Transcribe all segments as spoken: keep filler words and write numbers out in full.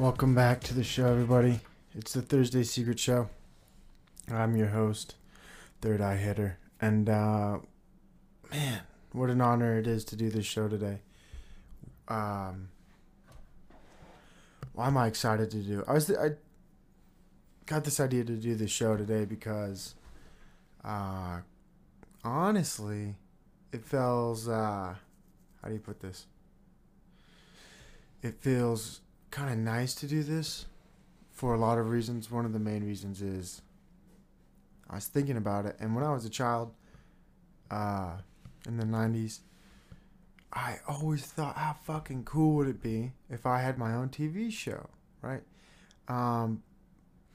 Welcome back to the show, everybody. It's the Thursday Secret Show. I'm your host, Third Eye Hitter. And, uh, man, what an honor it is to do this show today. Um, why am I excited to do? I was th- I got this idea to do this show today because, uh, honestly, it feels, uh, how do you put this? It feels kind of nice to do this for a lot of reasons. One of the main reasons is I was thinking about it, and when I was a child uh, in the nineties, I always thought, how fucking cool would it be if I had my own T V show, right? Um,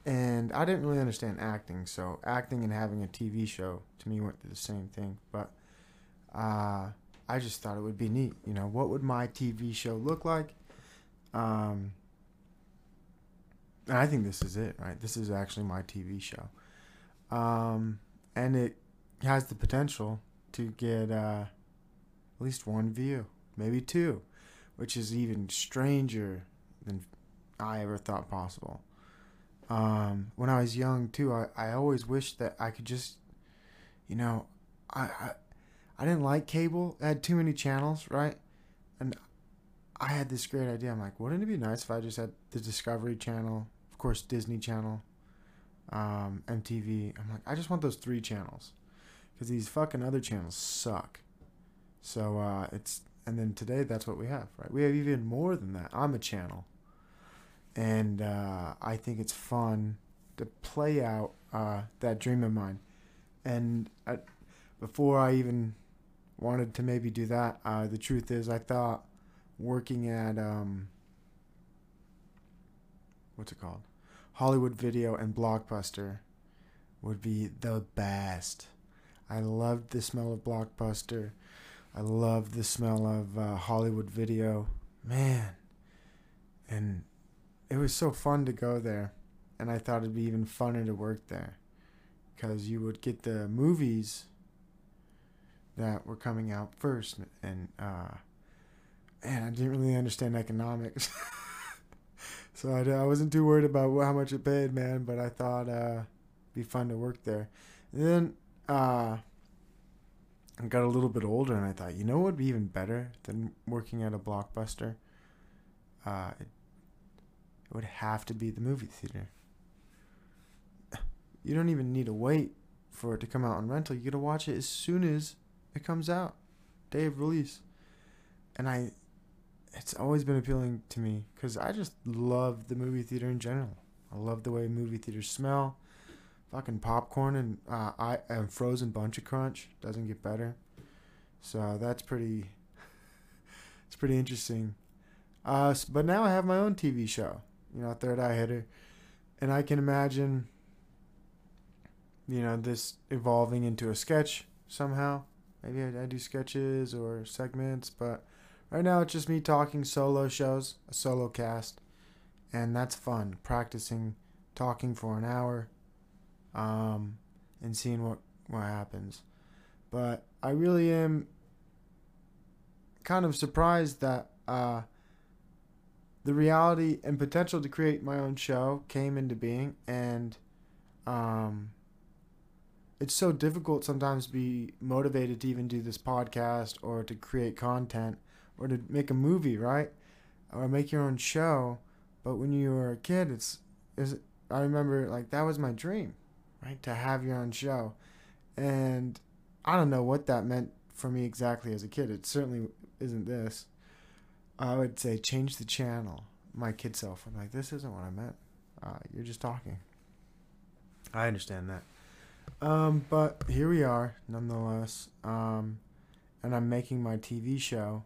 and I didn't really understand acting, so acting and having a T V show to me went through the same thing, but uh, I just thought it would be neat. You know, what would my T V show look like? Um, and I think this is it, right? This is actually my T V show. Um, and it has the potential to get uh, at least one view, maybe two, which is even stranger than I ever thought possible. Um, when I was young, too, I, I always wished that I could just, you know, I, I, I didn't like cable. I had too many channels, right? And I had this great idea. I'm like, wouldn't it be nice if I just had the Discovery Channel, of course, Disney Channel, um, M T V. I'm like, I just want those three channels because these fucking other channels suck. So uh, it's, and then today that's what we have, right? We have even more than that. I'm a channel. And uh, I think it's fun to play out uh, that dream of mine. And I, before I even wanted to maybe do that, uh, the truth is I thought, working at, um, what's it called? Hollywood Video and Blockbuster would be the best. I loved the smell of Blockbuster. I loved the smell of uh, Hollywood Video. Man. And it was so fun to go there. And I thought it'd be even funner to work there. Because you would get the movies that were coming out first. And, uh... Man, I didn't really understand economics. so I, I wasn't too worried about how much it paid, man. But I thought uh, it'd be fun to work there. And then uh, I got a little bit older, and I thought, you know what would be even better than working at a Blockbuster? Uh, it, it would have to be the movie theater. You don't even need to wait for it to come out on rental. You get to watch it as soon as it comes out, day of release. And I... It's always been appealing to me because I just love the movie theater in general. I love the way movie theaters smell. Fucking popcorn and uh, I and frozen bunch of crunch doesn't get better. So that's pretty. It's pretty interesting. Uh, but now I have my own T V show, you know, Third Eye Hitter, and I can imagine, you know, this evolving into a sketch somehow. Maybe I, I do sketches or segments, but right now it's just me talking solo shows, a solo cast, and that's fun, practicing talking for an hour um, and seeing what, what happens. But I really am kind of surprised that uh, the reality and potential to create my own show came into being, and um, it's so difficult sometimes to be motivated to even do this podcast or to create content. Or to make a movie, right? Or make your own show. But when you were a kid, it's, it's I remember, like, that was my dream, right? To have your own show. And I don't know what that meant for me exactly as a kid. It certainly isn't this. I would say, change the channel. My kid self. I'm like, this isn't what I meant. Uh, you're just talking. I understand that. Um, but here we are, nonetheless. Um, and I'm making my T V show.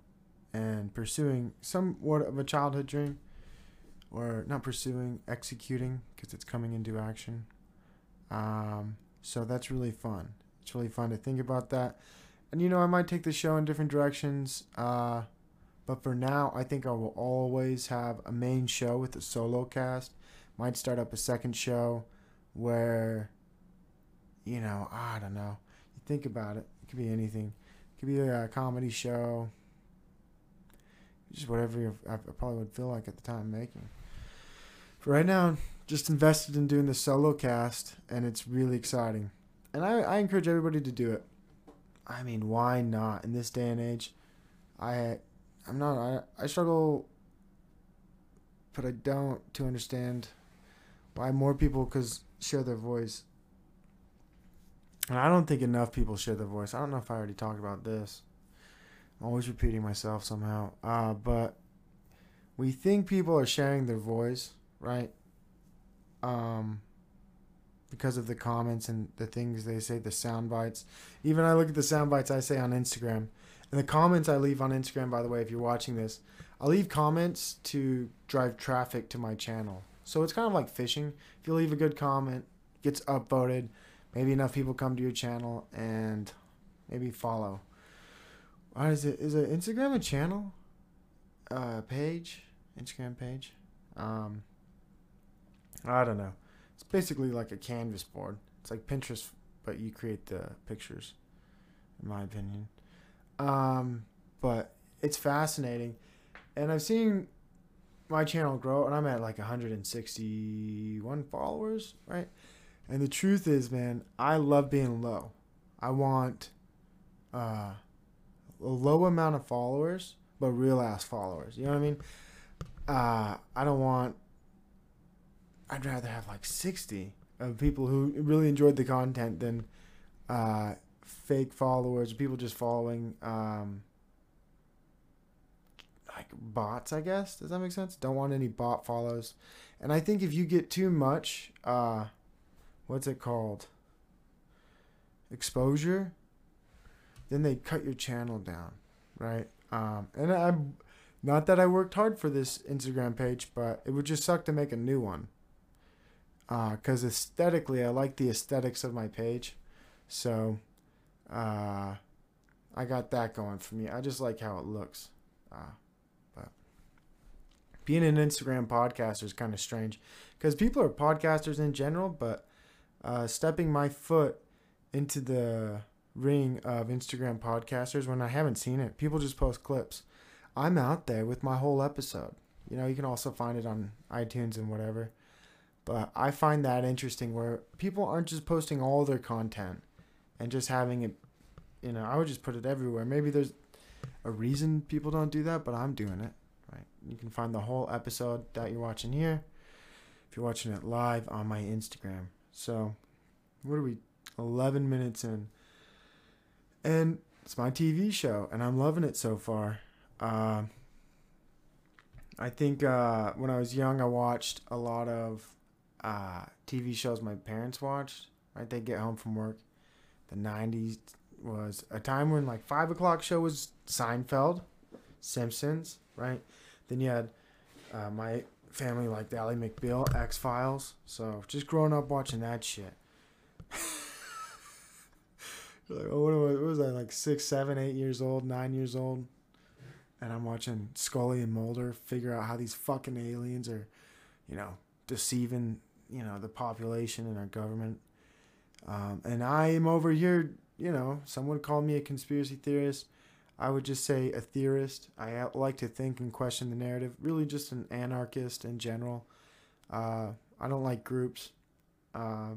And pursuing somewhat of a childhood dream, or not pursuing, executing, because it's coming into action. Um, so that's really fun. It's really fun to think about that. And, you know, I might take the show in different directions, uh, but for now, I think I will always have a main show with a solo cast. Might start up a second show where, you know, I don't know. You think about it. It could be anything. It could be a comedy show. Just whatever I probably would feel like at the time making. for right now, just invested in doing the solo cast, and it's really exciting. And I, I encourage everybody to do it. I mean, why not? In this day and age, I, I'm not, I, I struggle, but I don't to understand why more people cause share their voice. And I don't think enough people share their voice. I don't know if I already talked about this. I'm always repeating myself somehow. Uh, but we think people are sharing their voice, right? Um, because of the comments and the things they say, the sound bites. Even I look at the sound bites I say on Instagram. And the comments I leave on Instagram, by the way, if you're watching this, I leave comments to drive traffic to my channel. So it's kind of like fishing. If you leave a good comment, it gets upvoted. Maybe enough people come to your channel and maybe follow. Why is it? Is it Instagram a channel? Uh, page? Instagram page? Um, I don't know. It's basically like a canvas board. It's like Pinterest, but you create the pictures, in my opinion. Um, but it's fascinating. And I've seen my channel grow, and I'm at like one hundred sixty-one followers, right? And the truth is, man, I love being low. I want uh, a low amount of followers, but real-ass followers. You know what I mean? Uh, I don't want... I'd rather have like sixty of people who really enjoyed the content than uh, fake followers, people just following um, like bots, I guess. Does that make sense? Don't want any bot follows. And I think if you get too much... Uh, what's it called? Exposure. Then they cut your channel down, right? Um, and I'm not that I worked hard for this Instagram page, but it would just suck to make a new one. Uh, cause aesthetically, I like the aesthetics of my page, so uh, I got that going for me. I just like how it looks. Uh, but being an Instagram podcaster is kind of strange, cause people are podcasters in general, but Uh, stepping my foot into the ring of Instagram podcasters when I haven't seen it. People just post clips. I'm out there with my whole episode. You know, you can also find it on iTunes and whatever. But I find that interesting where people aren't just posting all their content and just having it, you know, I would just put it everywhere. Maybe there's a reason people don't do that, but I'm doing it, right? You can find the whole episode that you're watching here if you're watching it live on my Instagram. So, what are we, eleven minutes in? And it's my T V show, and I'm loving it so far. Uh, I think uh, when I was young, I watched a lot of uh, T V shows my parents watched. Right, they get home from work. The nineties was a time when, like, five o'clock show was Seinfeld, Simpsons, right? Then you had uh, my... family like Ally McBeal, X-Files. So just growing up watching that shit. Like, oh, what was, what was I, like six, seven, eight years old, nine years old? And I'm watching Scully and Mulder figure out how these fucking aliens are, you know, deceiving, you know, the population and our government. Um, and I am over here, you know, someone called me a conspiracy theorist. I would just say a theorist. I like to think and question the narrative. Really just an anarchist in general. Uh, I don't like groups. Uh,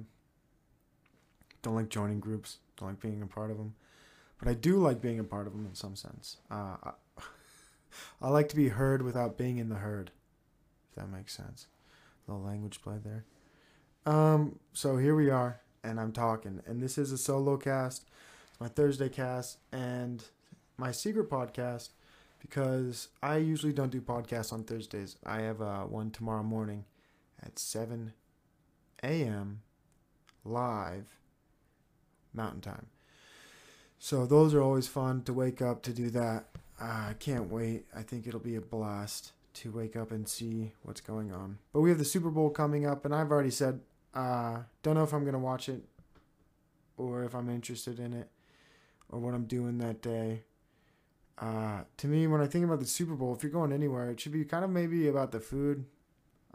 don't like joining groups. Don't like being a part of them. But I do like being a part of them in some sense. Uh, I, I like to be heard without being in the herd. If that makes sense. A little language play there. Um, so here we are. And I'm talking. And this is a solo cast. It's my Thursday cast. And... my secret podcast, because I usually don't do podcasts on Thursdays. I have uh, one tomorrow morning at seven a.m. live Mountain Time. So those are always fun to wake up to do that. I uh, can't wait. I think it'll be a blast to wake up and see what's going on. But we have the Super Bowl coming up, and I've already said, uh, don't know if I'm going to watch it or if I'm interested in it or what I'm doing that day. Uh, to me, when I think about the Super Bowl, if you're going anywhere, it should be kind of maybe about the food.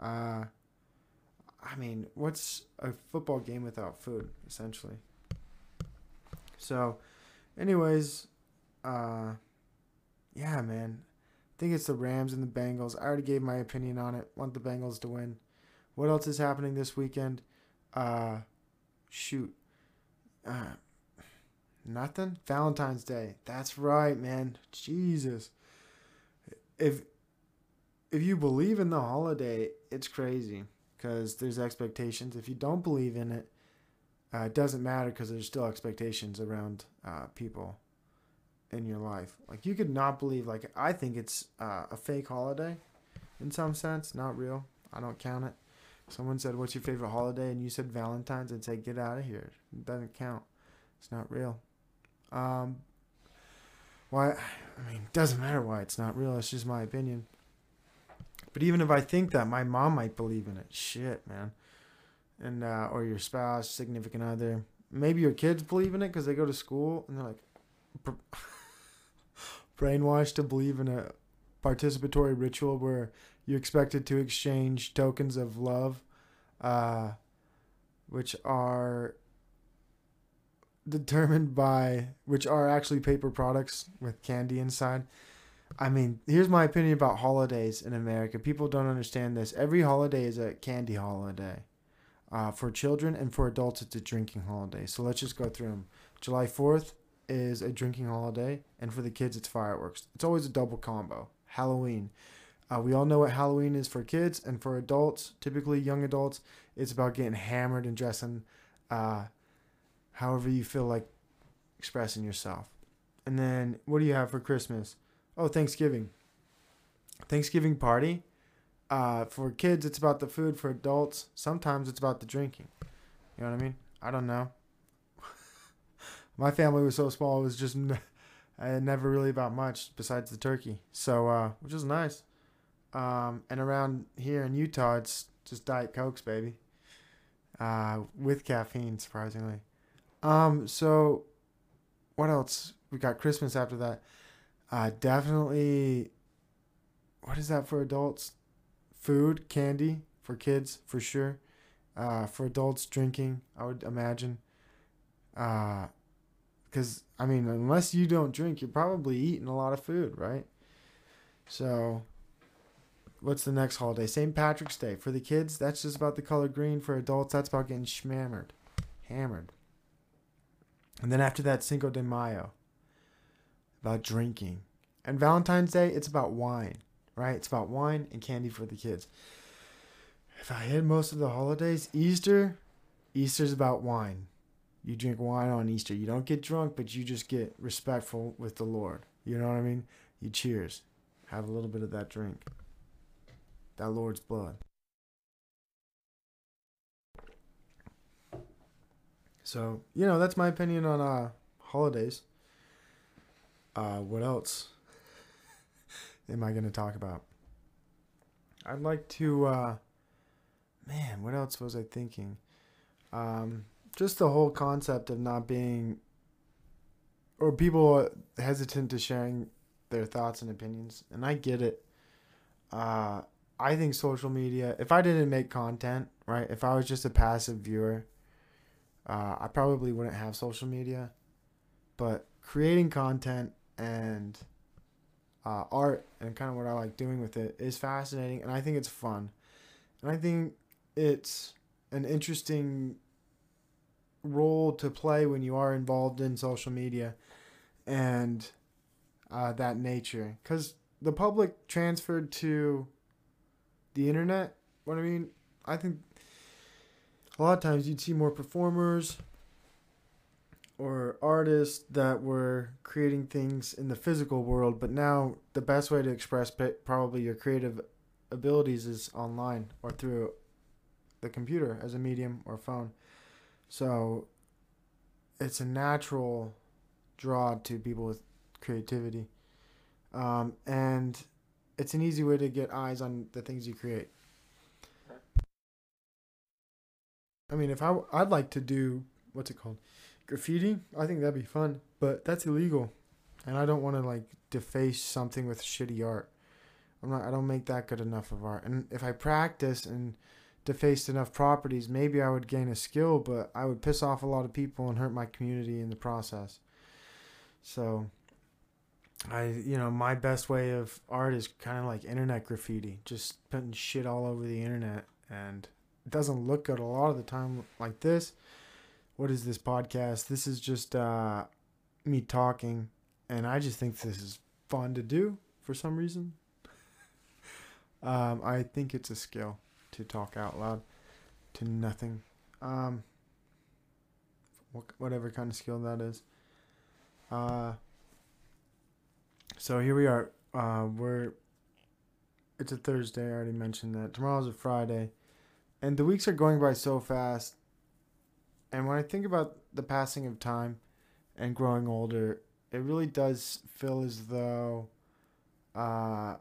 Uh, I mean, what's a football game without food, essentially? So, anyways, uh, yeah, man. I think it's the Rams and the Bengals. I already gave my opinion on it. Want the Bengals to win. What else is happening this weekend? Uh, shoot. Uh, nothing? Valentine's Day. That's right, man. Jesus. If if you believe in the holiday, it's crazy because there's expectations. If you don't believe in it, uh, it doesn't matter because there's still expectations around uh, people in your life. Like, you could not believe. Like, I think it's uh, a fake holiday in some sense. Not real. I don't count it. Someone said, what's your favorite holiday? And you said Valentine's. I'd say, get out of here. It doesn't count. It's not real. Um, why? I mean, it doesn't matter why it's not real. It's just my opinion. But even if I think that, my mom might believe in it. Shit, man. And uh, or your spouse, significant other. Maybe your kids believe in it because they go to school and they're like brainwashed to believe in a participatory ritual where you're expected to exchange tokens of love, uh, which are determined by, which are actually paper products with candy inside. I mean, here's my opinion about holidays in America. People don't understand this. Every holiday is a candy holiday. Uh, for children and for adults, it's a drinking holiday. So let's just go through them. July fourth is a drinking holiday, and for the kids, it's fireworks. It's always a double combo. Halloween. Uh, we all know what Halloween is for kids, and for adults, typically young adults, it's about getting hammered and dressing uh, however you feel like expressing yourself. And then what do you have for Christmas? Oh, Thanksgiving. Thanksgiving party. Uh, for kids, it's about the food. For adults, sometimes it's about the drinking. You know what I mean? I don't know. My family was so small, it was just never really about much besides the turkey. So, uh, which is nice. Um, and around here in Utah, it's just Diet Cokes, baby, uh, with caffeine, surprisingly. Um, so what else? We got Christmas after that. Uh, definitely. What is that for adults? Food, candy for kids, for sure. Uh, for adults, drinking, I would imagine. Uh, cause I mean, unless you don't drink, you're probably eating a lot of food, right? So, what's the next holiday? Saint Patrick's Day. For the kids, that's just about the color green. For adults, that's about getting shmammered. Hammered. And then after that, Cinco de Mayo. About drinking. And Valentine's Day, it's about wine. Right? It's about wine and candy for the kids. If I hit most of the holidays, Easter, Easter's about wine. You drink wine on Easter. You don't get drunk, but you just get respectful with the Lord. You know what I mean? You cheers. Have a little bit of that drink. That Lord's blood. So, you know, that's my opinion on uh, holidays. Uh, what else am I going to talk about? I'd like to, uh, man, what else was I thinking? Um, just the whole concept of not being, or people hesitant to sharing their thoughts and opinions. And I get it. Uh, I think social media, if I didn't make content, right, if I was just a passive viewer, uh, I probably wouldn't have social media. But creating content and uh, art and kind of what I like doing with it is fascinating, and I think it's fun. And I think it's an interesting role to play when you are involved in social media and uh, that nature. Because the public transferred to the internet, what I mean, I think a lot of times you'd see more performers or artists that were creating things in the physical world, but now the best way to express probably your creative abilities is online or through the computer as a medium or phone. So it's a natural draw to people with creativity. Um, and it's an easy way to get eyes on the things you create. I mean, if I, I'd like to do, what's it called? Graffiti? I think that'd be fun, but that's illegal. And I don't want to like deface something with shitty art. I'm not, I don't make that good enough of art. And if I practice and defaced enough properties, maybe I would gain a skill, but I would piss off a lot of people and hurt my community in the process. So I, you know, my best way of art is kind of like internet graffiti, just putting shit all over the internet and doesn't look good a lot of the time like this. What is this podcast? This is just uh, me talking, and I just think this is fun to do for some reason. um, I think it's a skill to talk out loud to nothing. Um, whatever kind of skill that is. Uh, so here we are. Uh, we're it's a Thursday. I already mentioned that. Tomorrow's a Friday, and the weeks are going by so fast. And when I think about the passing of time and growing older, it really does feel as though uh,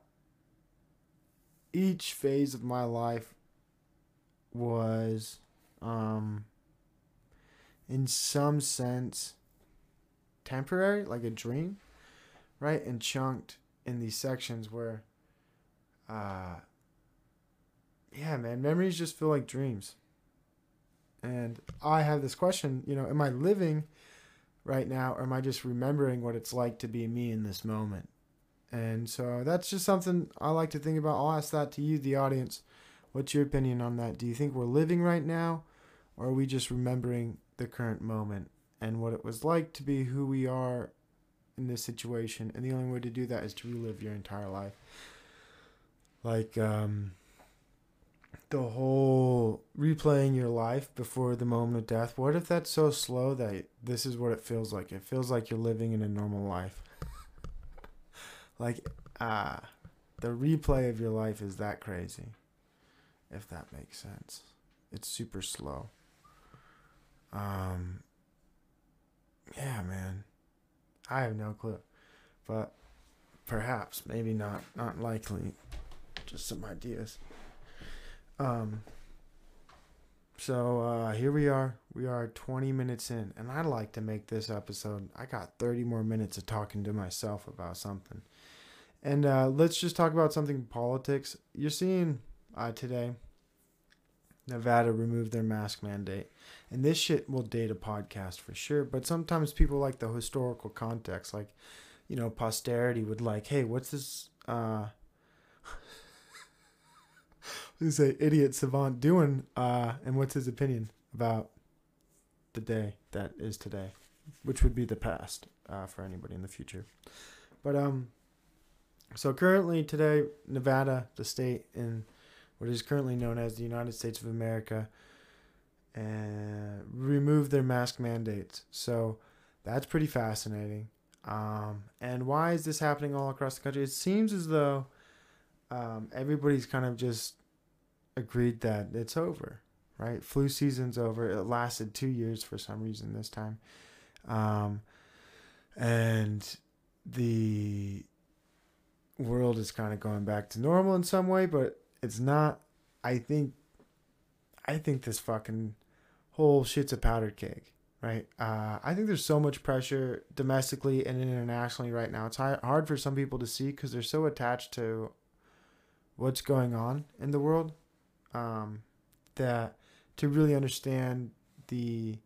each phase of my life was, um, in some sense, temporary, like a dream, right? And chunked in these sections where, uh, yeah, man, memories just feel like dreams. And I have this question, you know, am I living right now, or am I just remembering what it's like to be me in this moment? And so that's just something I like to think about. I'll ask that to you, the audience. What's your opinion on that? Do you think we're living right now, or are we just remembering the current moment and what it was like to be who we are in this situation? And the only way to do that is to relive your entire life. Like, um... the whole replaying your life before the moment of death. What if that's so slow that this is what it feels like? It feels like you're living in a normal life. Like, ah, the replay of your life is that crazy, if that makes sense. It's super slow. Um, yeah, man. I have no clue. But perhaps, maybe not, not likely. Just some ideas. Um, so, uh, here we are, we are twenty minutes in, and I'd like to make this episode, I got thirty more minutes of talking to myself about something, and, uh, let's just talk about something politics. You're seeing, uh, today, Nevada removed their mask mandate, and this shit will date a podcast for sure, but sometimes people like the historical context, like, you know, posterity would like, hey, what's this, uh... who's an idiot savant doing, uh, and what's his opinion about the day that is today, which would be the past, uh, for anybody in the future. But, um, so currently today, Nevada, the state in what is currently known as the United States of America, uh, removed their mask mandates. So that's pretty fascinating. Um, and why is this happening all across the country? It seems as though, um, everybody's kind of just agreed that it's over, right? Flu season's over. It lasted two years for some reason this time. Um, and the world is kind of going back to normal in some way, but it's not. I think, I think this fucking whole shit's a powder keg, right? Uh, I think there's so much pressure domestically and internationally right now. It's hard for some people to see because they're so attached to what's going on in the world. Um, that to really understand the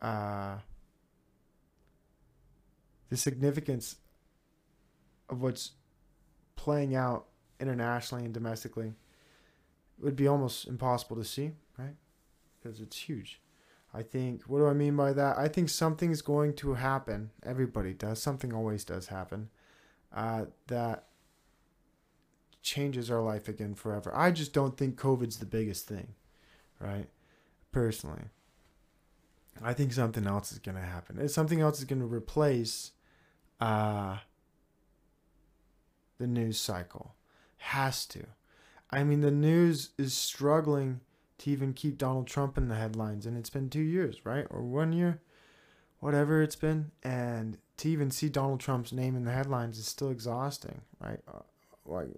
uh, the significance of what's playing out internationally and domestically would be almost impossible to see, right? Because it's huge. I think, what do I mean by that? I think something's going to happen. Everybody does. Something always does happen. Uh, that changes our life again forever. I just don't think COVID's the biggest thing, right? Personally, I think something else is going to happen. It's something else is going to replace uh, the news cycle. Has to. I mean, the news is struggling to even keep Donald Trump in the headlines, and it's been two years, right? Or one year, whatever it's been. And to even see Donald Trump's name in the headlines is still exhausting, right? Like,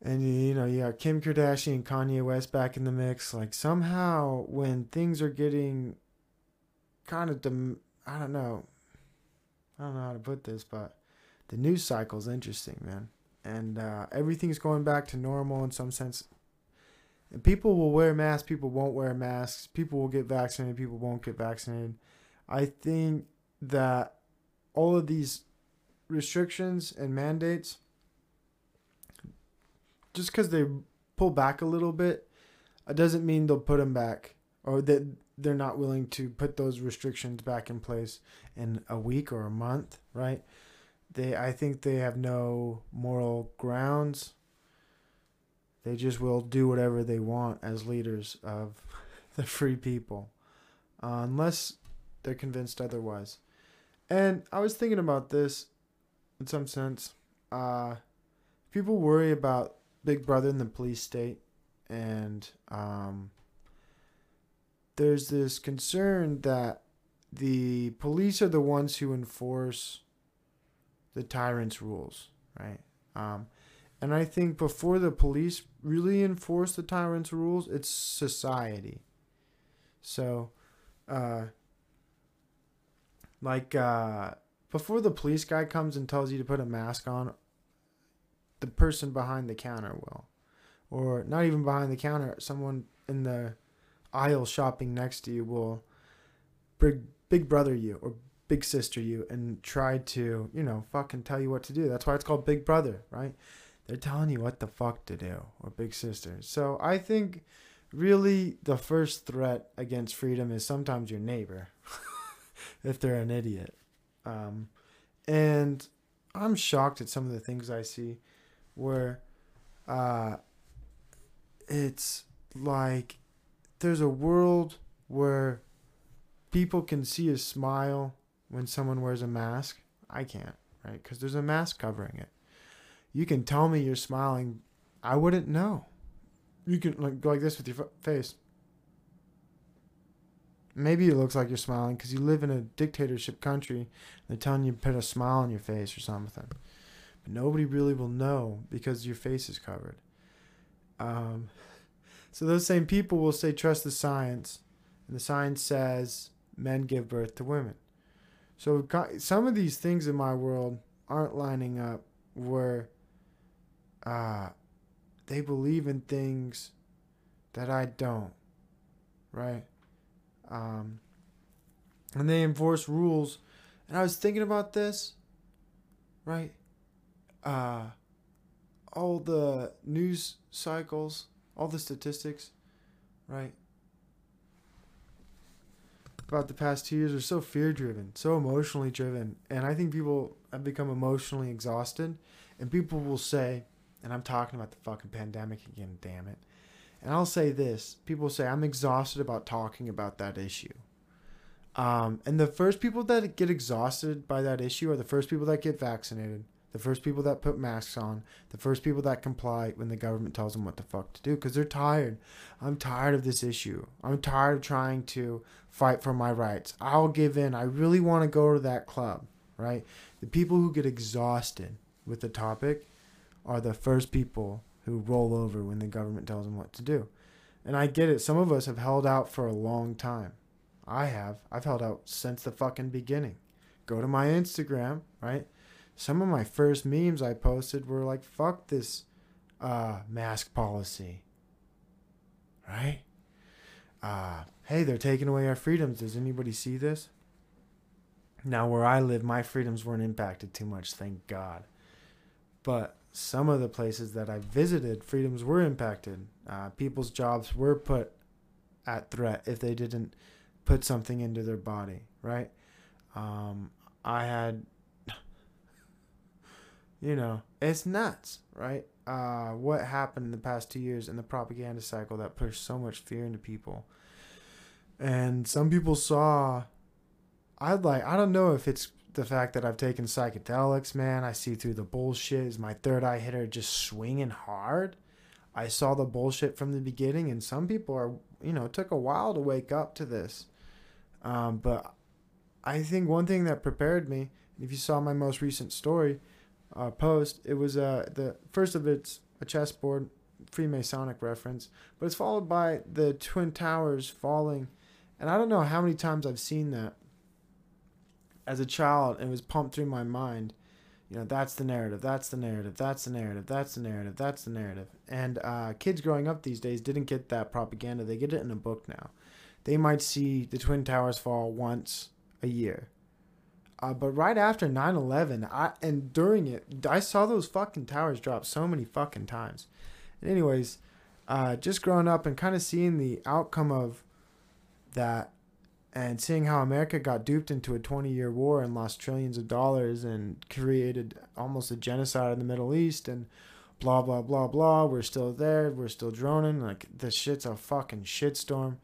and, you know, yeah, Kim Kardashian, Kanye West back in the mix. Like, somehow when things are getting kind of, dem- I don't know, I don't know how to put this, but the news cycle is interesting, man. And uh, everything's going back to normal in some sense. And people will wear masks. People won't wear masks. People will get vaccinated. People won't get vaccinated. I think that all of these restrictions and mandates, just because they pull back a little bit, it doesn't mean they'll put them back, or that they're not willing to put those restrictions back in place in a week or a month, right? They, I think they have no moral grounds. They just will do whatever they want as leaders of the free people, uh, unless they're convinced otherwise. And I was thinking about this in some sense. Uh, people worry about Big Brother and the police state, and um, there's this concern that the police are the ones who enforce the tyrant's rules, right? Um, and I think before the police really enforce the tyrant's rules, it's society. So, uh, like, uh, before the police guy comes and tells you to put a mask on, the person behind the counter will. Or not even behind the counter, someone in the aisle shopping next to you will big, big brother you or big sister you and try to, you know, fucking tell you what to do. That's why it's called Big Brother, right? They're telling you what the fuck to do, or big sister. So I think really the first threat against freedom is sometimes your neighbor, if they're an idiot. Um, and I'm shocked at some of the things I see where uh, it's like there's a world where people can see a smile when someone wears a mask. I can't, right? Because there's a mask covering it. You can tell me you're smiling. I wouldn't know. You can like go like this with your f- face. Maybe it looks like you're smiling because you live in a dictatorship country. And they're telling you to put a smile on your face or something. But nobody really will know because your face is covered. Um, so those same people will say, trust the science. And the science says men give birth to women. So we've got, some of these things in my world aren't lining up where uh, they believe in things that I don't, right? Um, and they enforce rules. And I was thinking about this, right? Uh, all the news cycles, all the statistics, right? About the past two years are so fear-driven, so emotionally driven. And I think people have become emotionally exhausted. And people will say, and I'm talking about the fucking pandemic again, damn it. And I'll say this. People say, I'm exhausted about talking about that issue. Um, and the first people that get exhausted by that issue are the first people that get vaccinated, the first people that put masks on, the first people that comply when the government tells them what the fuck to do because they're tired. I'm tired of this issue. I'm tired of trying to fight for my rights. I'll give in. I really want to go to that club, right? The people who get exhausted with the topic are the first people who roll over when the government tells them what to do. And I get it. Some of us have held out for a long time. I have. I've held out since the fucking beginning. Go to my Instagram, right? Some of my first memes I posted were like, fuck this uh, mask policy, right? Uh, hey, they're taking away our freedoms. Does anybody see this? Now, where I live, my freedoms weren't impacted too much, thank God. But some of the places that I visited, freedoms were impacted. Uh, people's jobs were put at threat if they didn't put something into their body, right? Um, I had, you know, it's nuts, right? Uh, what happened in the past two years in the propaganda cycle that pushed so much fear into people. And some people saw, I'd like, I don't know if it's the fact that I've taken psychedelics, man. I see through the bullshit. Is my third eye hitter just swinging hard? I saw the bullshit from the beginning, and some people are, you know, it took a while to wake up to this. Um, but I think one thing that prepared me, if you saw my most recent story uh, post, it was uh, the first of it's a chessboard Freemasonic reference, but it's followed by the Twin Towers falling. And I don't know how many times I've seen that as a child, and it was pumped through my mind. You know, that's the narrative, that's the narrative, that's the narrative, that's the narrative, that's the narrative. And uh, kids growing up these days didn't get that propaganda. They get it in a book now. They might see the Twin Towers fall once a year. Uh, but right after nine eleven, I, and during it, I saw those fucking towers drop so many fucking times. And anyways, uh, just growing up and kind of seeing the outcome of that and seeing how America got duped into a twenty-year war and lost trillions of dollars and created almost a genocide in the Middle East and blah, blah, blah, blah. We're still there. We're still droning. Like, this shit's a fucking shitstorm.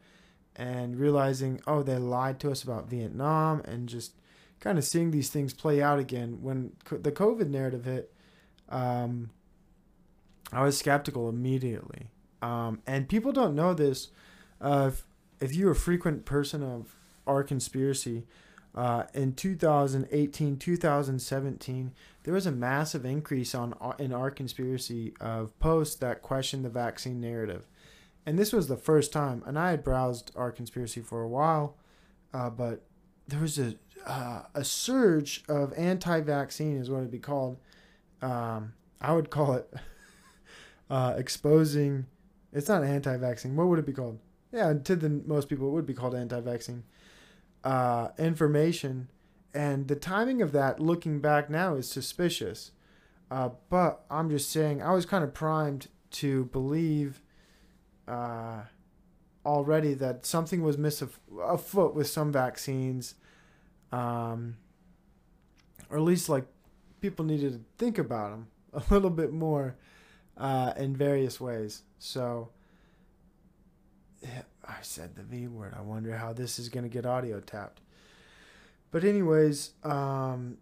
And realizing, oh, they lied to us about Vietnam, and just kind of seeing these things play out again. When co- the COVID narrative hit, um, I was skeptical immediately. Um, and people don't know this. Uh, if, if you're a frequent person of our conspiracy, uh, in two thousand eighteen, two thousand seventeen, there was a massive increase on in our conspiracy of posts that questioned the vaccine narrative. And this was the first time, and I had browsed our conspiracy for a while, uh, but there was a uh, a surge of anti-vaccine, is what it'd be called. Um, I would call it uh, exposing. It's not anti-vaccine. What would it be called? Yeah, to the most people, it would be called anti-vaccine uh, information. And the timing of that, looking back now, is suspicious. Uh, but I'm just saying, I was kind of primed to believe. Uh, already that something was misafoot with some vaccines, um, or at least like people needed to think about them a little bit more uh, in various ways. So I said the V word. I wonder how this is going to get audio tapped. But anyways, um,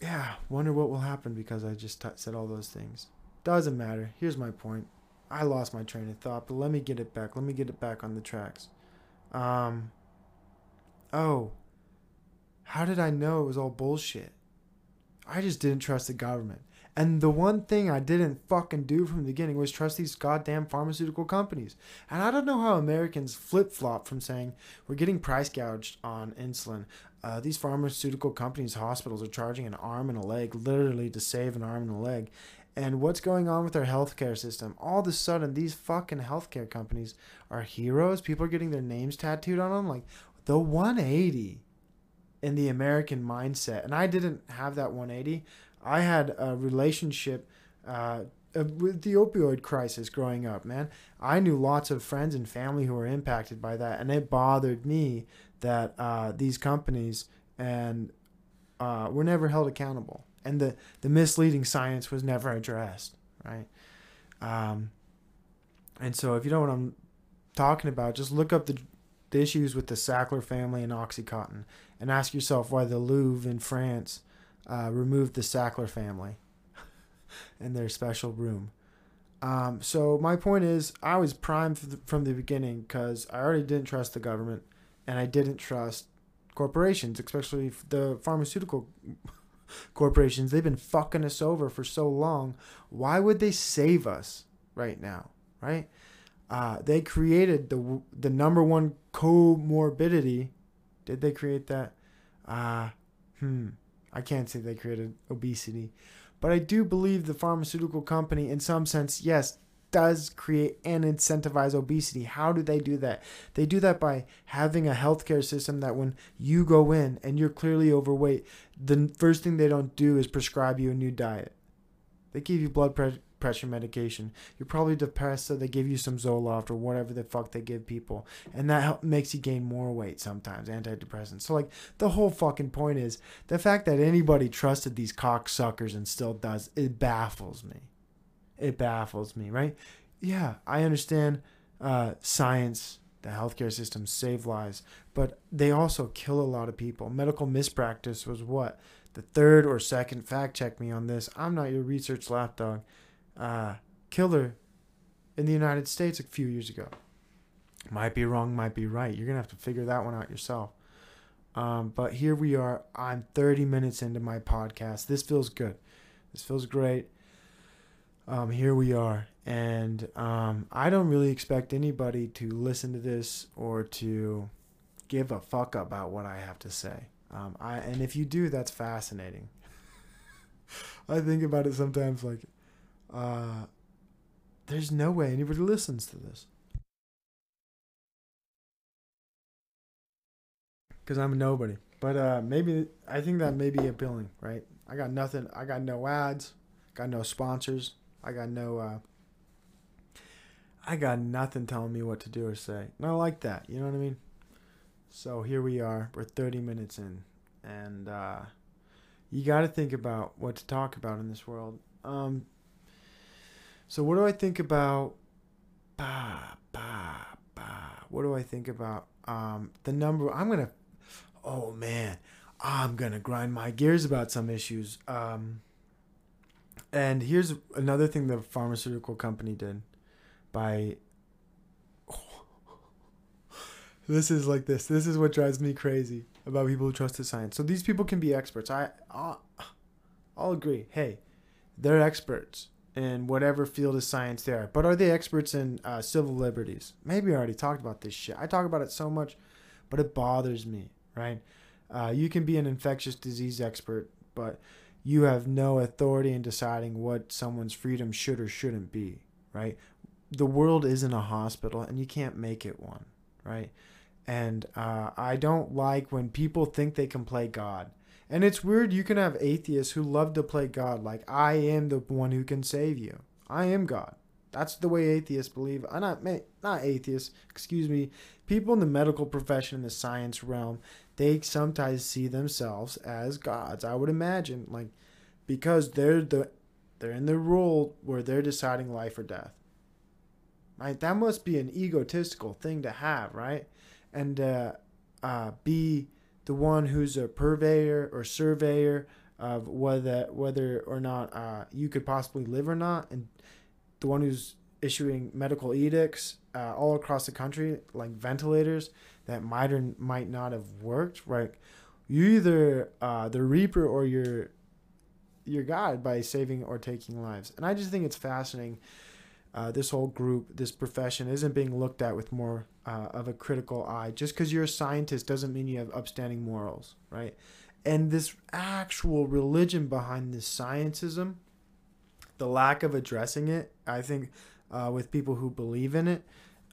yeah, wonder what will happen because I just t- said all those things. Doesn't matter. Here's my point. I lost my train of thought, but let me get it back. Let me get it back on the tracks. Um, oh, how did I know it was all bullshit? I just didn't trust the government. And the one thing I didn't fucking do from the beginning was trust these goddamn pharmaceutical companies. And I don't know how Americans flip-flop from saying, we're getting price gouged on insulin. Uh, these pharmaceutical companies, hospitals are charging an arm and a leg, literally to save an arm and a leg. And what's going on with our healthcare system? All of a sudden, these fucking healthcare companies are heroes. People are getting their names tattooed on them. Like, the one eighty in the American mindset. And I didn't have that one eighty. I had a relationship uh, with the opioid crisis growing up, man. I knew lots of friends and family who were impacted by that. And it bothered me that uh, these companies and uh, were never held accountable. And the, the misleading science was never addressed, right? Um, and so if you don't know what I'm talking about, just look up the, the issues with the Sackler family and OxyContin and ask yourself why the Louvre in France uh, removed the Sackler family in their special room. Um, so my point is I was primed from the, from the beginning because I already didn't trust the government and I didn't trust corporations, especially the pharmaceutical corporations. They've been fucking us over for so long. Why would they save us right now, right? Uh, they created the the number one comorbidity. Did they create that? Uh, hmm. I can't say they created obesity. But I do believe the pharmaceutical company, in some sense, yes, does create and incentivize obesity. How do they do that? They do that by having a healthcare system that when you go in and you're clearly overweight, the first thing they don't do is prescribe you a new diet. They give you blood pre- pressure medication. You're probably depressed, so they give you some Zoloft or whatever the fuck they give people. And that help- makes you gain more weight sometimes, antidepressants. So, like, the whole fucking point is the fact that anybody trusted these cocksuckers and still does, it baffles me. It baffles me, right? Yeah, I understand uh, science, the healthcare system save lives, but they also kill a lot of people. Medical mispractice was what? The third or second fact check me on this. I'm not your research lapdog. Uh, killer in the United States a few years ago. Might be wrong, might be right. You're going to have to figure that one out yourself. Um, but here we are. I'm thirty minutes into my podcast. This feels good. This feels great. Um, here we are, and um, I don't really expect anybody to listen to this or to give a fuck about what I have to say. Um, I and if you do, that's fascinating. I think about it sometimes like, uh, there's no way anybody listens to this. Because I'm a nobody. But uh, maybe, I think that may be appealing, right? I got nothing, I got no ads, got no sponsors. I got no uh, I got nothing telling me what to do or say. And I like that. You know what I mean? So here we are. We're thirty minutes in. And uh, you got to think about what to talk about in this world. Um, so what do I think about? Bah, bah, bah. What do I think about? Um, the number. I'm going to. Oh, man. I'm going to grind my gears about some issues. Um, and here's another thing the pharmaceutical company did. By oh, this is like this this is what drives me crazy about people who trust the science. So these people can be experts. I I'll, I'll agree, hey, they're experts in whatever field of science they are, but are they experts in uh, civil liberties? Maybe I already talked about this shit. I talk about it so much, but it bothers me, right? Uh, you can be an infectious disease expert, but you have no authority in deciding what someone's freedom should or shouldn't be, right? The world isn't a hospital, and you can't make it one, right? And uh, I don't like when people think they can play God. And it's weird, you can have atheists who love to play God, like, I am the one who can save you. I am God. That's the way atheists believe. I'm not, not atheists, excuse me. People in the medical profession, in the science realm, they sometimes see themselves as gods, I would imagine, like, because they're the they're in the role where they're deciding life or death. Right? That must be an egotistical thing to have, right? And uh, uh, be the one who's a purveyor or surveyor of whether whether or not uh, you could possibly live or not, and the one who's issuing medical edicts uh, all across the country, like ventilators that might or might not have worked, right? You either uh, the reaper or your your God by saving or taking lives, and I just think it's fascinating. Uh, this whole group, this profession isn't being looked at with more uh, of a critical eye. Just because you're a scientist doesn't mean you have upstanding morals, right? And this actual religion behind this scientism, the lack of addressing it, I think uh, with people who believe in it,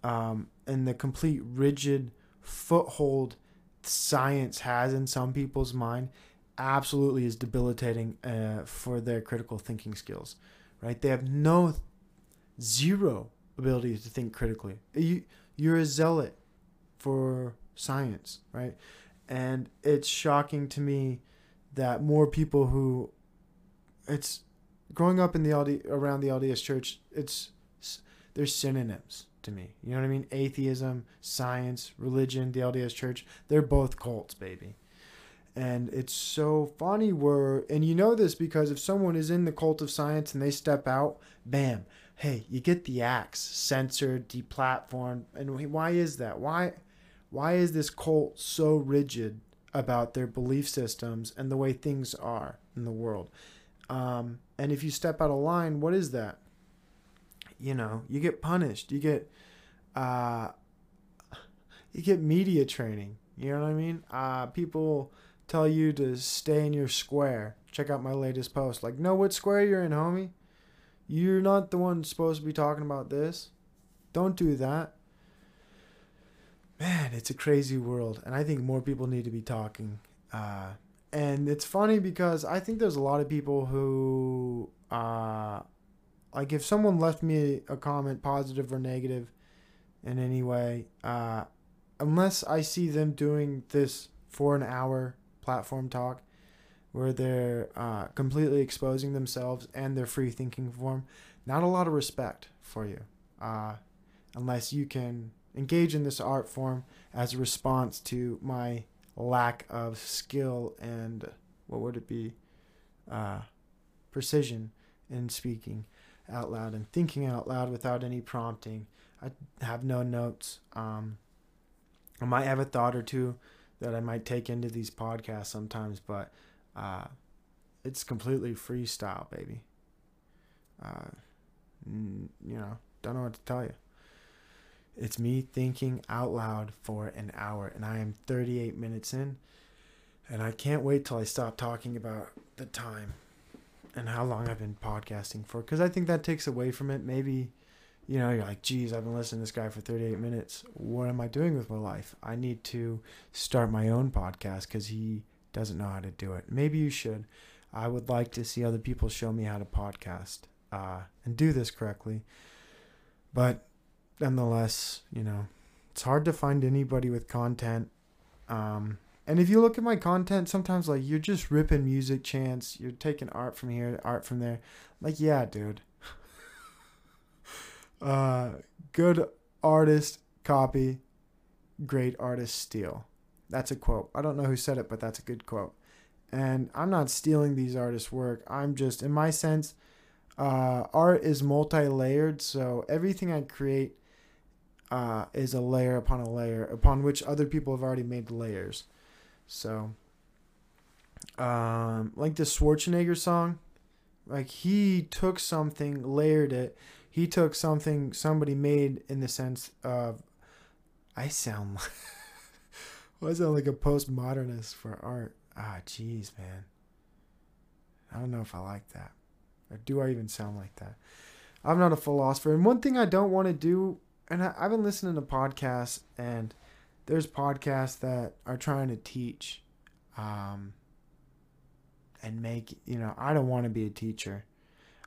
um, and the complete rigid foothold science has in some people's mind absolutely is debilitating uh, for their critical thinking skills, right? They have no... Th- Zero ability to think critically. You, you're a zealot for science, right? And it's shocking to me that more people who, it's growing up in the L D, around the L D S church, it's they're synonyms to me. You know what I mean? Atheism, science, religion, the L D S church, they're both cults, baby. And it's so funny where, and you know this because if someone is in the cult of science and they step out, bam. Hey, you get the axe, censored, deplatformed, and why is that? Why, why is this cult so rigid about their belief systems and the way things are in the world? Um, and if you step out of line, what is that? You know, you get punished. You get, uh, you get media training. You know what I mean? Uh, people tell you to stay in your square. Check out my latest post. Like, know what square you're in, homie? You're not the one supposed to be talking about this. Don't do that. Man, it's a crazy world. And I think more people need to be talking. Uh, and it's funny because I think there's a lot of people who... Uh, like if someone left me a comment, positive or negative, in any way, uh, unless I see them doing this for an hour platform talk, where they're uh, completely exposing themselves and their free thinking form, not a lot of respect for you, uh, unless you can engage in this art form as a response to my lack of skill and, what would it be, uh, precision in speaking out loud and thinking out loud without any prompting. I have no notes. Um, I might have a thought or two that I might take into these podcasts sometimes, but Uh, it's completely freestyle, baby. Uh, n- you know, don't know what to tell you. It's me thinking out loud for an hour, and I am thirty-eight minutes in, and I can't wait till I stop talking about the time and how long I've been podcasting for, because I think that takes away from it. Maybe, you know, you're like, geez, I've been listening to this guy for thirty-eight minutes. What am I doing with my life? I need to start my own podcast because he doesn't know how to do it. Maybe you should. I would like to see other people show me how to podcast uh, and do this correctly. But nonetheless, you know, it's hard to find anybody with content. Um, and if you look at my content, sometimes, like, you're just ripping music chants. You're taking art from here, art from there. Like, yeah, dude. uh, good artist copy, great artist steal. That's a quote. I don't know who said it, but that's a good quote. And I'm not stealing these artists' work. I'm just, in my sense, uh, art is multi-layered. So everything I create uh, is a layer upon a layer upon which other people have already made layers. So, um, like the Schwarzenegger song, like he took something, layered it. He took something somebody made in the sense of, I sound like, well, I sound like a postmodernist for art. Ah, jeez, man. I don't know if I like that. Or do I even sound like that? I'm not a philosopher. And one thing I don't want to do, and I, I've been listening to podcasts, and there's podcasts that are trying to teach um, and make, you know, I don't want to be a teacher.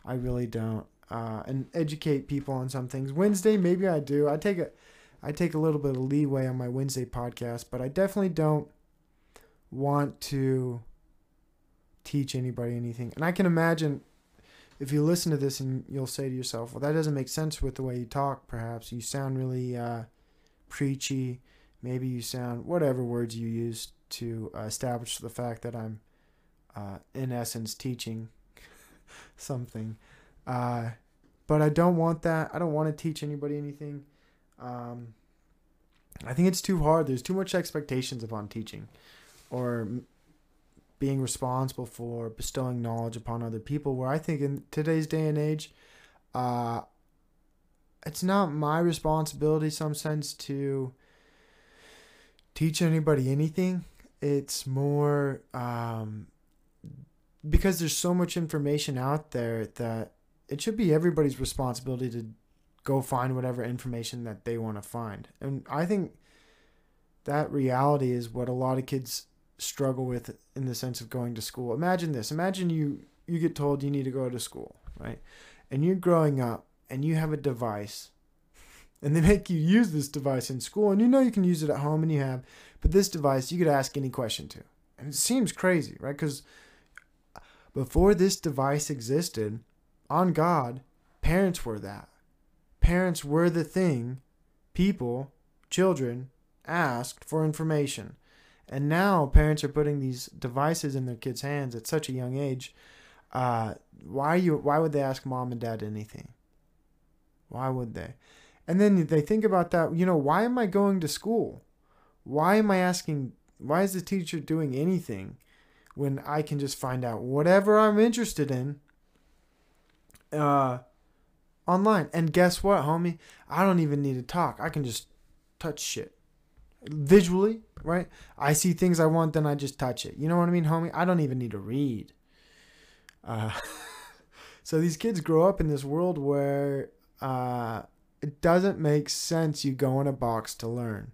I really don't. Uh, and educate people on some things. Wednesday, maybe I do. I take a, I take a little bit of leeway on my Wednesday podcast, but I definitely don't want to teach anybody anything. And I can imagine if you listen to this and you'll say to yourself, well, that doesn't make sense with the way you talk. Perhaps you sound really uh, preachy. Maybe you sound, whatever words you use to uh, establish the fact that I'm uh, in essence teaching something. Uh, but I don't want that. I don't want to teach anybody anything. Um, I think it's too hard. There's too much expectations upon teaching or being responsible for bestowing knowledge upon other people, where I think in today's day and age, uh, it's not my responsibility in some sense to teach anybody anything. It's more, um, because there's so much information out there that it should be everybody's responsibility to go find whatever information that they want to find. And I think that reality is what a lot of kids struggle with in the sense of going to school. Imagine this. Imagine you, you get told you need to go to school, right? And you're growing up and you have a device and they make you use this device in school, and you know you can use it at home and you have, but this device you could ask any question to. And it seems crazy, right? Because before this device existed, on God, parents were that. Parents were the thing people, children, asked for information. And now parents are putting these devices in their kids' hands at such a young age. Uh, why you? Why would they ask mom and dad anything? Why would they? And then they think about that, you know, why am I going to school? Why am I asking, why is the teacher doing anything when I can just find out whatever I'm interested in uh, online? And guess what, homie? I don't even need to talk. I can just touch shit visually, right? I see things I want, then I just touch it. You know what I mean, homie? I don't even need to read. Uh, so these kids grow up in this world where uh, it doesn't make sense you go in a box to learn.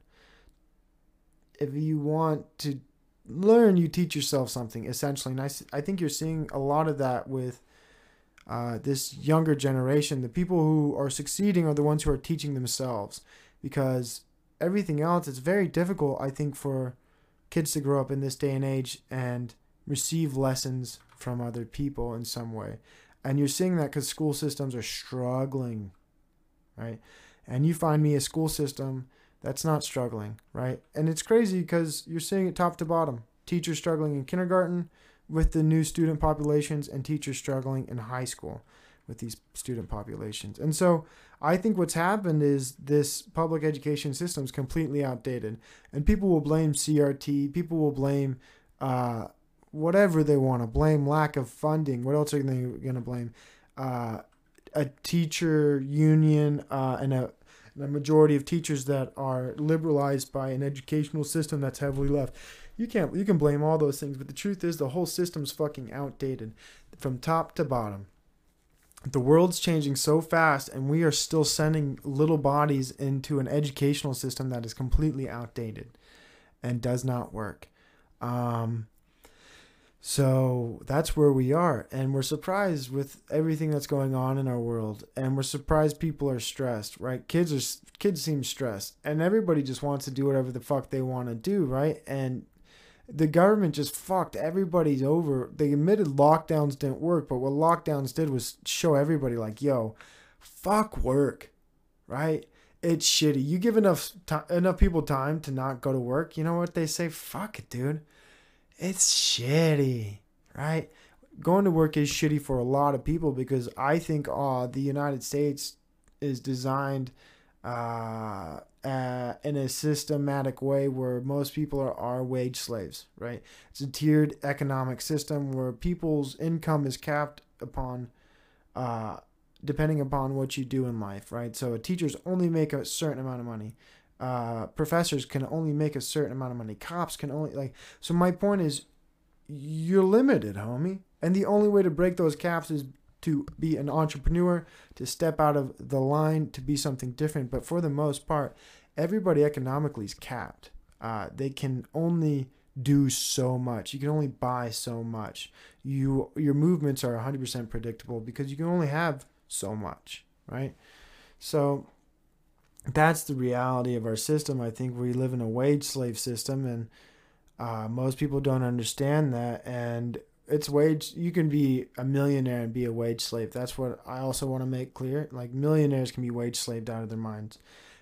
If you want to learn, you teach yourself something, essentially. And I, I think you're seeing a lot of that with uh, this younger generation. The people who are succeeding are the ones who are teaching themselves, because everything else, it's very difficult, I think, for kids to grow up in this day and age and receive lessons from other people in some way. And you're seeing that because school systems are struggling, right? And you find me a school system that's not struggling, right? And it's crazy because you're seeing it top to bottom. Teachers struggling in kindergarten with the new student populations, and teachers struggling in high school with these student populations. And so I think what's happened is this public education system is completely outdated. And people will blame C R T. People will blame uh, whatever they want to blame, lack of funding. What else are they going to blame? Uh, a teacher union uh, and a The majority of teachers that are liberalized by an educational system that's heavily left. You can't, you can blame all those things, but the truth is the whole system's fucking outdated from top to bottom. The world's changing so fast, and we are still sending little bodies into an educational system that is completely outdated and does not work. Um, So that's where we are, and we're surprised with everything that's going on in our world, and we're surprised people are stressed, right? Kids are kids seem stressed, and everybody just wants to do whatever the fuck they want to do, right? And the government just fucked everybody's over. They admitted lockdowns didn't work, but what lockdowns did was show everybody like, yo, fuck work, right? It's shitty. You give enough t- enough people time to not go to work, you know what they say? Fuck it, dude. It's shitty, right? Going to work is shitty for a lot of people because I think uh, the United States is designed uh, uh, in a systematic way where most people are, are wage slaves, right? It's a tiered economic system where people's income is capped upon uh, depending upon what you do in life, right? So teachers only make a certain amount of money. Uh, professors can only make a certain amount of money. Cops can only like, so my point is you're limited, homie. And the only way to break those caps is to be an entrepreneur, to step out of the line, to be something different. But for the most part, everybody economically is capped. Uh, they can only do so much. You can only buy so much. You, your movements are a hundred percent predictable because you can only have so much, right? So that's the reality of our system. I think we live in a wage slave system, and uh, most people don't understand that. And it's wage. You can be a millionaire and be a wage slave. That's what I also want to make clear. Like, millionaires can be wage slaved out of their minds.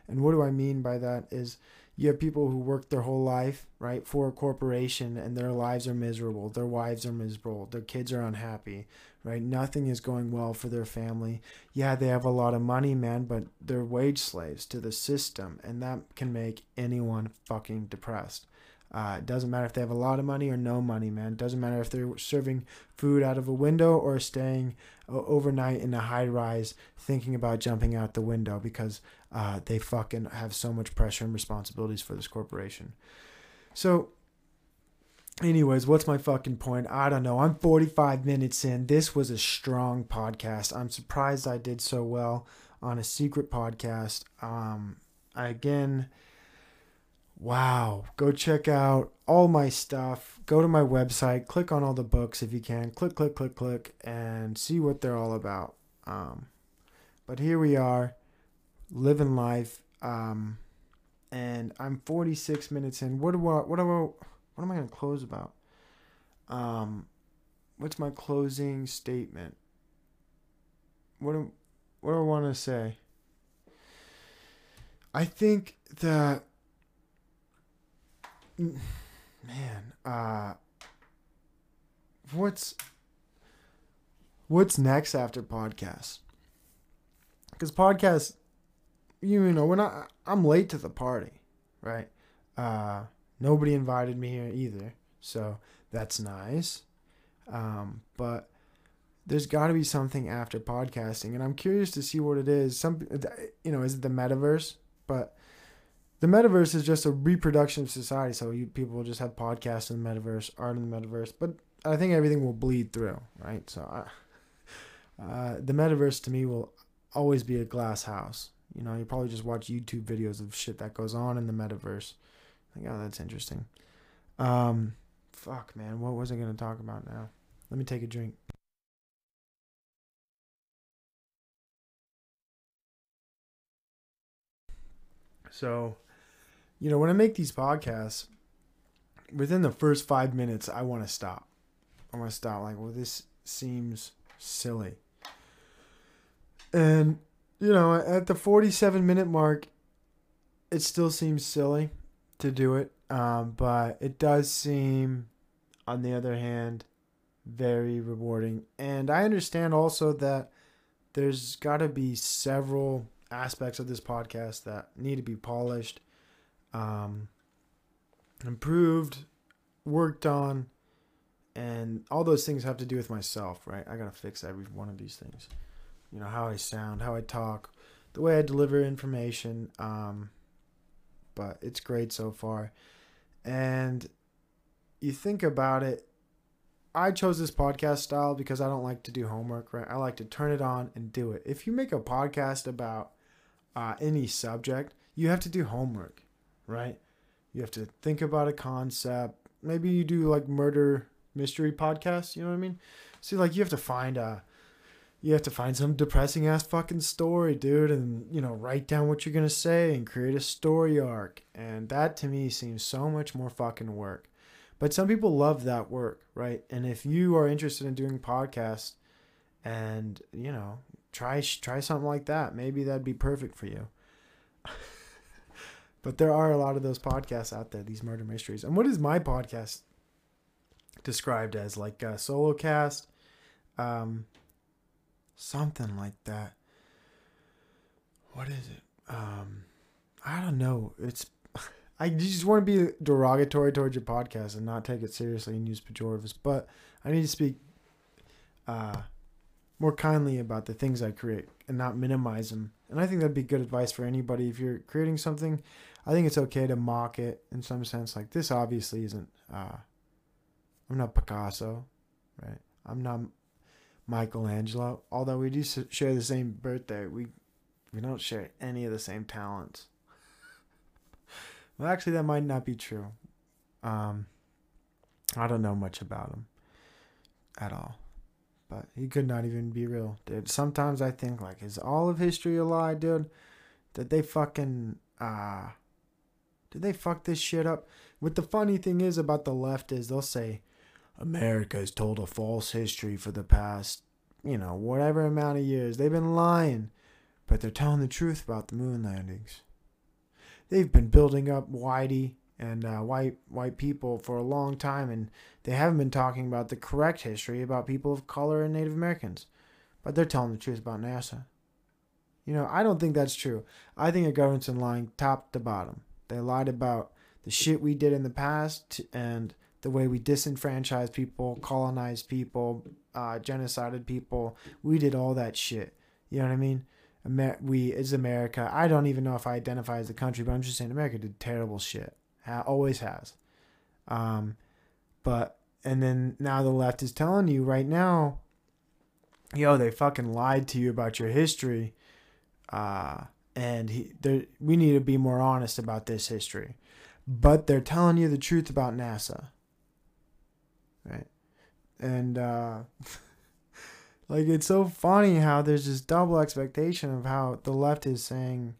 And what do I mean by that is you have people who work their whole life, right, for a corporation, and their lives are miserable. Their wives are miserable. Their kids are unhappy, right? Nothing is going well for their family. Yeah, they have a lot of money, man, but they're wage slaves to the system, and that can make anyone fucking depressed. Uh, it doesn't matter if they have a lot of money or no money, man. It doesn't matter if they're serving food out of a window or staying overnight in a high-rise thinking about jumping out the window because uh, they fucking have so much pressure and responsibilities for this corporation. So, anyways, what's my fucking point? I don't know. I'm forty-five minutes in. This was a strong podcast. I'm surprised I did so well on a secret podcast. Um, I, again... Wow. Go check out all my stuff. Go to my website. Click on all the books if you can. Click, click, click, click, and see what they're all about. Um, but here we are, living life. Um, and I'm forty-six minutes in. What do I, what do I, what am I going to close about? Um, what's my closing statement? What do, what do I want to say? I think that. Man, uh, what's what's next after podcasts? Because podcasts, you know, when I I'm late to the party, right? Uh, nobody invited me here either, so that's nice. Um, but there's got to be something after podcasting, and I'm curious to see what it is. Some, you know, is it the metaverse? But the metaverse is just a reproduction of society, so you, people will just have podcasts in the metaverse, art in the metaverse, but I think everything will bleed through, right? So I, uh, the metaverse to me will always be a glass house. You know, you probably just watch YouTube videos of shit that goes on in the metaverse. I think, oh, that's interesting. Um, fuck, man, what was I going to talk about now? Let me take a drink. So, you know, when I make these podcasts, within the first five minutes, I want to stop. I want to stop. Like, well, this seems silly. And, you know, at the forty-seven minute mark, it still seems silly to do it. Um, but it does seem, on the other hand, very rewarding. And I understand also that there's got to be several aspects of this podcast that need to be polished, um, improved, worked on, and all those things have to do with myself, right? I gotta fix every one of these things. You know, how I sound, how I talk, the way I deliver information, um, but it's great so far. And you think about it, I chose this podcast style because I don't like to do homework, right? I like to turn it on and do it. If you make a podcast about uh, any subject, you have to do homework, right? You have to think about a concept. Maybe you do like murder mystery podcast. You know what I mean? See, like, you have to find a, you have to find some depressing ass fucking story, dude, and, you know, write down what you're gonna say and create a story arc. And that to me seems so much more fucking work. But some people love that work, right? And if you are interested in doing podcasts, and, you know, try try something like that, maybe that'd be perfect for you. But there are a lot of those podcasts out there, these murder mysteries. And what is my podcast described as? Like a solo cast, um, something like that. What is it? Um, I don't know. It's I just want to be derogatory towards your podcast and not take it seriously and use pejoratives. But I need to speak uh, more kindly about the things I create and not minimize them. And I think that'd be good advice for anybody. If you're creating something, I think it's okay to mock it in some sense. Like, this obviously isn't, uh, I'm not Picasso, right? I'm not Michelangelo. Although we do share the same birthday, we we don't share any of the same talents. Well, actually, that might not be true. Um, I don't know much about him at all. But he could not even be real, dude. Sometimes I think, like, is all of history a lie, dude? Did they fucking, uh, did they fuck this shit up? What the funny thing is about the left is they'll say, America's told a false history for the past, you know, whatever amount of years. They've been lying, but they're telling the truth about the moon landings. They've been building up whitey and uh, white white people for a long time, and they haven't been talking about the correct history about people of color and Native Americans. But they're telling the truth about NASA. You know, I don't think that's true. I think the government's been lying top to bottom. They lied about the shit we did in the past and the way we disenfranchised people, colonized people, uh, genocided people. We did all that shit. You know what I mean? Amer- we is America. I don't even know if I identify as the country, but I'm just saying America did terrible shit. Always has. Um, but, and then now the left is telling you right now, yo, they fucking lied to you about your history. Uh, and he, there, we need to be more honest about this history. But they're telling you the truth about NASA. Right? And, uh, like, it's so funny how there's this double expectation of how the left is saying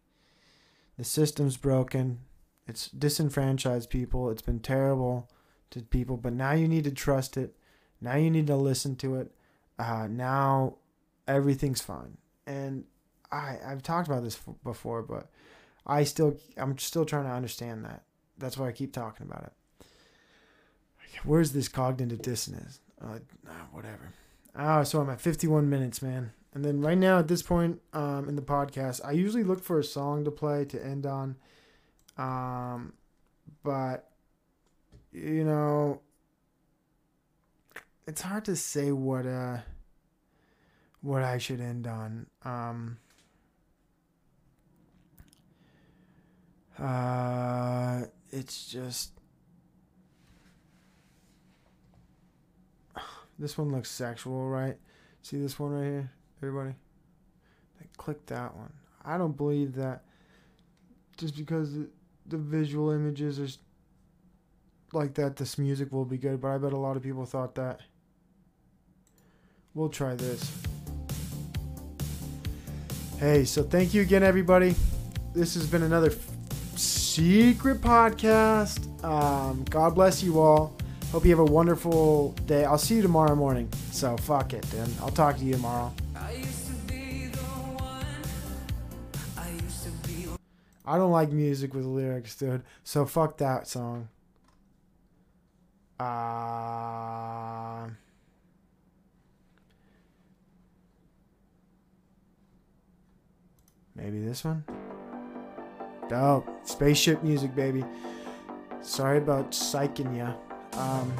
the system's broken. It's disenfranchised people. It's been terrible to people. But now you need to trust it. Now you need to listen to it. Uh, now everything's fine. And I, I've talked about this f- before, but I still, I'm still trying to understand that. That's why I keep talking about it. Where's this cognitive dissonance? Uh, whatever. Oh, so I'm at fifty-one minutes, man. And then right now at this point um, in the podcast, I usually look for a song to play to end on. Um, but, you know, it's hard to say what, uh, what I should end on. Um, uh, it's just, this one looks sexual, right? See this one right here, everybody? Click that one. I don't believe that just because it, the visual images are like that, this music will be good, but I bet a lot of people thought that. We'll try this. Hey, so thank you again, everybody. This has been another f- secret podcast. Um, God bless you all. Hope you have a wonderful day. I'll see you tomorrow morning. So fuck it, dude. I'll talk to you tomorrow. I don't like music with lyrics, dude. So fuck that song. Uh, maybe this one? Dope. Spaceship music, baby. Sorry about psyching ya. Um,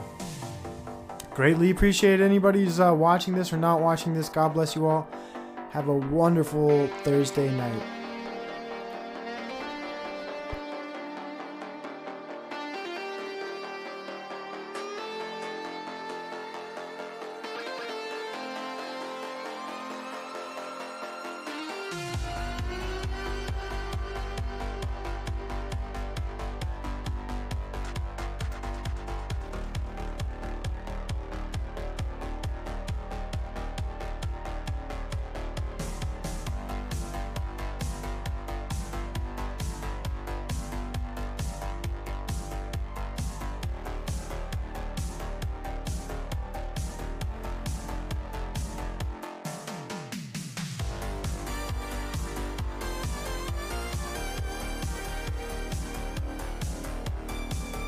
greatly appreciate anybody who's uh, watching this or not watching this. God bless you all. Have a wonderful Thursday night.